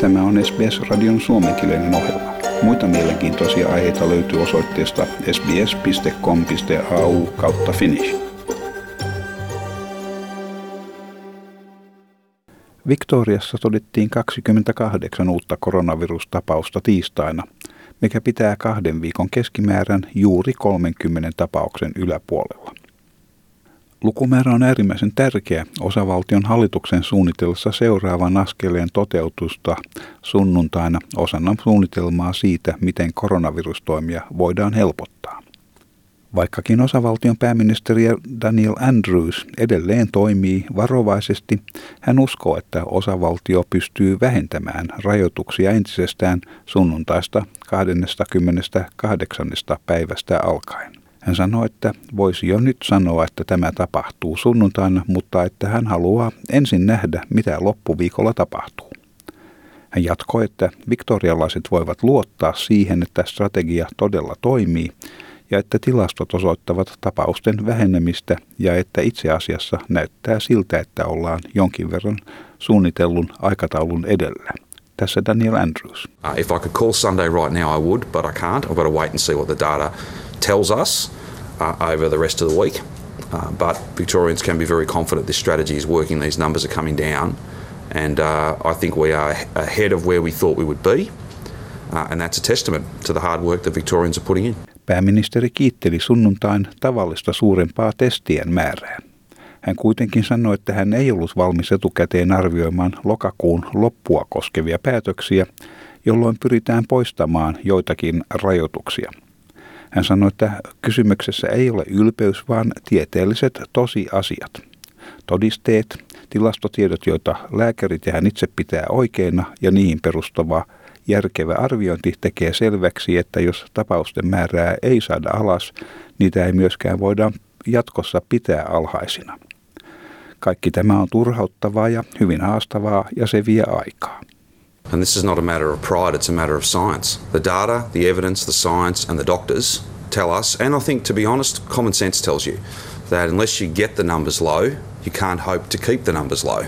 Tämä on SBS-radion suomenkielinen ohjelma. Muita mielenkiintoisia aiheita löytyy osoitteesta sbs.com.au/finnish. Victoriassa todettiin 28 uutta koronavirustapausta tiistaina, mikä pitää 2 viikon keskimäärän juuri 30 tapauksen yläpuolella. Lukumäärä on äärimmäisen tärkeä osavaltion hallituksen suunnitellessa seuraavan askeleen toteutusta sunnuntaina osana suunnitelmaa siitä, miten koronavirustoimia voidaan helpottaa. Vaikkakin osavaltion pääministeri Daniel Andrews edelleen toimii varovaisesti, hän uskoo, että osavaltio pystyy vähentämään rajoituksia entisestään sunnuntaista 28. päivästä alkaen. Hän sanoi, että voisi jo nyt sanoa, että tämä tapahtuu sunnuntaina, mutta että hän haluaa ensin nähdä, mitä loppuviikolla tapahtuu. Hän jatkoi, että victorialaiset voivat luottaa siihen, että strategia todella toimii ja että tilastot osoittavat tapausten vähenemistä ja että itse asiassa näyttää siltä, että ollaan jonkin verran suunnitellun aikataulun edellä. Tässä Daniel Andrews. If I could call Sunday right now I would, but I can't. I've got to wait and see what the data tells us over the rest of the week. But Victorians can be very confident this strategy is working. These numbers are coming down and I think we are ahead of where we thought we would be. And that's a testament to the hard work that Victorians are putting in. Pääministeri kiitteli sunnuntain tavallista suurempaa testien määrää. Hän kuitenkin sanoi, että hän ei ollut valmis etukäteen arvioimaan lokakuun loppua koskevia päätöksiä, jolloin pyritään poistamaan joitakin rajoituksia. Hän sanoi, että kysymyksessä ei ole ylpeys, vaan tieteelliset tosiasiat. Todisteet, tilastotiedot, joita lääkärit ja hän itse pitää oikeina ja niihin perustuvaa järkevä arviointi tekee selväksi, että jos tapausten määrää ei saada alas, niitä ei myöskään voida jatkossa pitää alhaisina. Kaikki tämä on turhauttavaa ja hyvin haastavaa ja se vie aikaa. And this is not a matter of pride, it's a matter of science. The data, the evidence, the science and the doctors tell us, and I think to be honest, common sense tells you that unless you get the numbers low, you can't hope to keep the numbers low.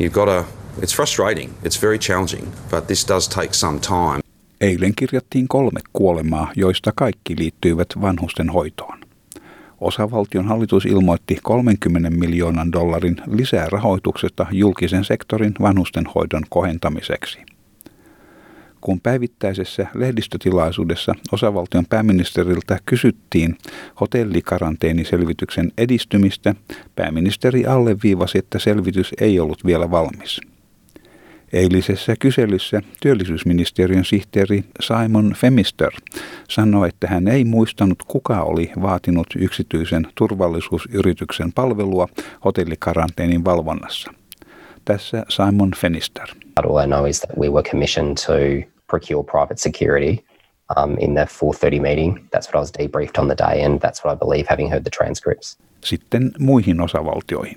You've got to It's frustrating. It's very challenging, but this does take some time. Eilen kirjattiin 3 kuolemaa, joista kaikki liittyivät vanhusten hoitoon. Osavaltion hallitus ilmoitti $30 miljoonan lisää rahoituksesta julkisen sektorin vanhustenhoidon kohentamiseksi. Kun päivittäisessä lehdistötilaisuudessa osavaltion pääministeriltä kysyttiin hotellikaranteeniselvityksen edistymistä, pääministeri alleviivasi, että selvitys ei ollut vielä valmis. Eilisessä kyselyssä työllisyysministeriön sihteeri Simon Phemister sanoi, että hän ei muistanut, kuka oli vaatinut yksityisen turvallisuusyrityksen palvelua hotellikaranteenin valvonnassa. Tässä Simon Phemister. All I know is that we were commissioned to procure private security in the 4:30 meeting. That's what I was debriefed on the day and that's what I believe having heard the transcripts. Sitten muihin osavaltioihin.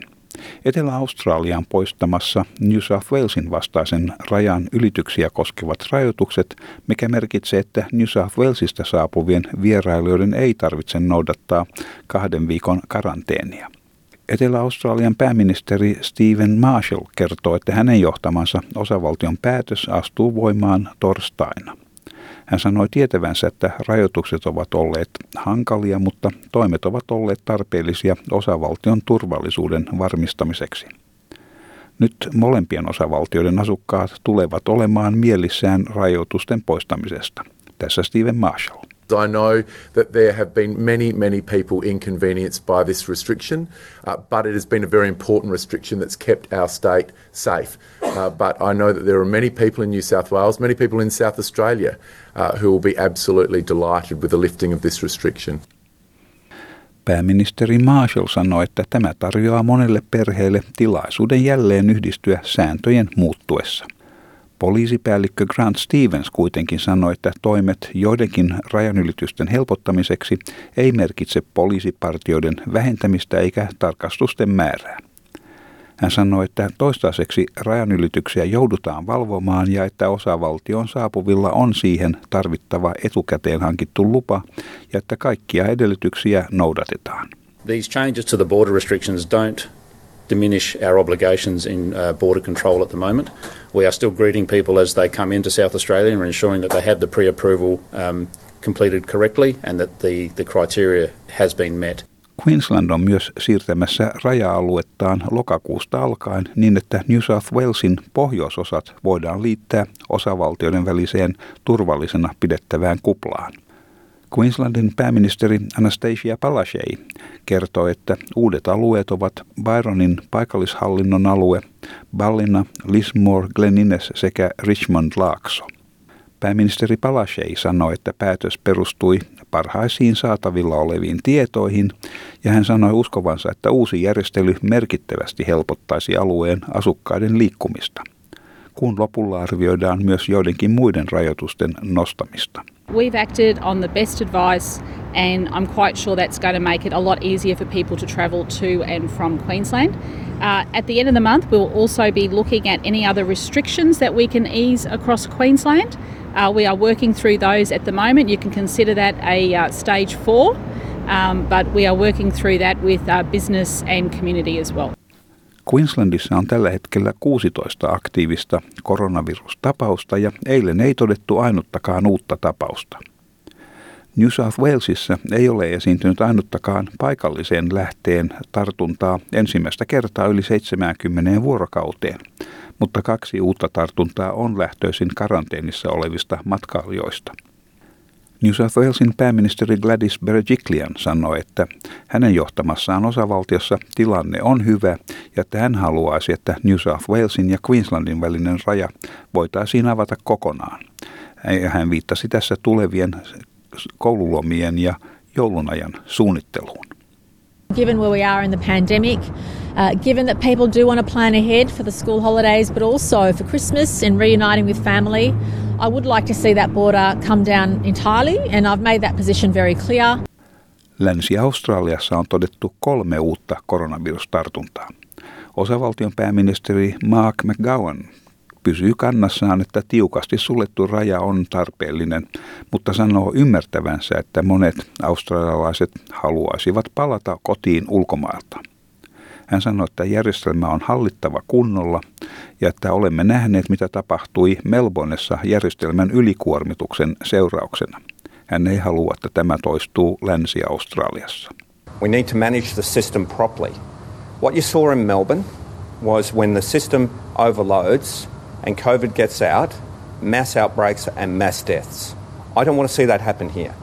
Etelä-Australian poistamassa New South Walesin vastaisen rajan ylityksiä koskevat rajoitukset, mikä merkitsee, että New South Walesista saapuvien vierailijoiden ei tarvitse noudattaa 2 viikon karanteenia. Etelä-Australian pääministeri Stephen Marshall kertoo, että hänen johtamansa osavaltion päätös astuu voimaan torstaina. Hän sanoi tietävänsä, että rajoitukset ovat olleet hankalia, mutta toimet ovat olleet tarpeellisia osavaltion turvallisuuden varmistamiseksi. Nyt molempien osavaltioiden asukkaat tulevat olemaan mielissään rajoitusten poistamisesta. Tässä Stephen Marshall. I know that there have been many people inconvenienced by this restriction, but it has been a very important restriction that's kept our state safe. But I know that there are many people in New South Wales, many people in South Australia, who will be absolutely delighted with the lifting of this restriction. Pääministeri Marshall sanoi, että tämä tarjoaa monelle perheelle tilaisuuden jälleen yhdistyä sääntöjen muuttuessa. Poliisipäällikkö Grant Stevens kuitenkin sanoi, että toimet joidenkin rajanylitysten helpottamiseksi ei merkitse poliisipartioiden vähentämistä eikä tarkastusten määrää. Hän sanoi, että toistaiseksi rajanylityksiä joudutaan valvomaan ja että osavaltion saapuvilla on siihen tarvittava etukäteen hankittu lupa ja että kaikkia edellytyksiä noudatetaan. These changes to the border restrictions don't diminish our obligations in border control at the moment. We are still greeting people as they come into South Australia and ensuring that they have the pre-approval completed correctly and that the criteria has been met. Queensland on myös siirtämässä raja-aluettaan lokakuusta alkaen niin, että New South Walesin pohjoisosat voidaan liittää osavaltioiden väliseen turvallisena pidettävään kuplaan. Queenslandin pääministeri Anastasia Palaszczuk kertoi, että uudet alueet ovat Byronin paikallishallinnon alue, Ballina, Lismore, Glen Innes sekä Richmond-Laakso. Pääministeri Palaszczuk sanoi, että päätös perustui parhaisiin saatavilla oleviin tietoihin, ja hän sanoi uskovansa, että uusi järjestely merkittävästi helpottaisi alueen asukkaiden liikkumista. Kuun lopulla arvioidaan myös joidenkin muiden rajoitusten nostamista. We've acted on the best advice and I'm quite sure that's going to make it a lot easier for people to travel to and from Queensland. At the end of the month we will also be looking at any other restrictions that we can ease across Queensland. We are working through those at the moment. You can consider that a stage 4, but we are working through that with business and community as well. Queenslandissa on tällä hetkellä 16 aktiivista koronavirustapausta ja eilen ei todettu ainuttakaan uutta tapausta. New South Walesissa ei ole esiintynyt ainuttakaan paikallisen lähteen tartuntaa ensimmäistä kertaa yli 70 vuorokauteen, mutta 2 uutta tartuntaa on lähtöisin karanteenissa olevista matkailijoista. New South Walesin pääministeri Gladys Berejiklian sanoi, että hänen johtamassaan osavaltiossa tilanne on hyvä ja että hän haluaisi, että New South Walesin ja Queenslandin välinen raja voitaisiin avata kokonaan. Hän viittasi tässä tulevien koululomien ja joulunajan suunnitteluun. Given where we are in the pandemic, given that people do want to plan ahead for the school holidays, but also for Christmas and reuniting with family, I would like to see that border come down entirely, and I've made that position very clear. Länsi-Australiassa on todettu 3 uutta koronavirustartuntaa. Osavaltion pääministeri Mark McGowan pysyy kannassaan, että tiukasti suljettu raja on tarpeellinen, mutta sanoo ymmärtävänsä, että monet australialaiset haluaisivat palata kotiin ulkomailta. Hän sanoi, että järjestelmä on hallittava kunnolla ja että olemme nähneet, mitä tapahtui Melbournessa järjestelmän ylikuormituksen seurauksena. Hän ei halua, että tämä toistuu Länsi-Australiassa. We need to manage the system properly. What you saw in Melbourne was when the system overloads and COVID gets out, mass outbreaks and mass deaths. I don't want to see that happen here.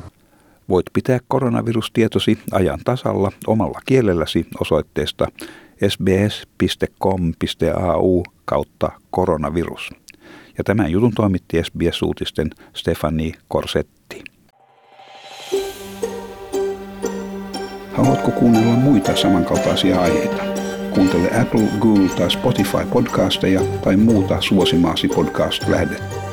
Voit pitää koronavirustietosi ajan tasalla omalla kielelläsi osoitteesta sbs.com.au/koronavirus. Ja tämän jutun toimitti SBS-uutisten Stefani Korsetti. Haluatko kuunnella muita samankaltaisia aiheita? Kuuntele Apple, Google tai Spotify podcasteja tai muuta suosimaasi podcast-lähdettä.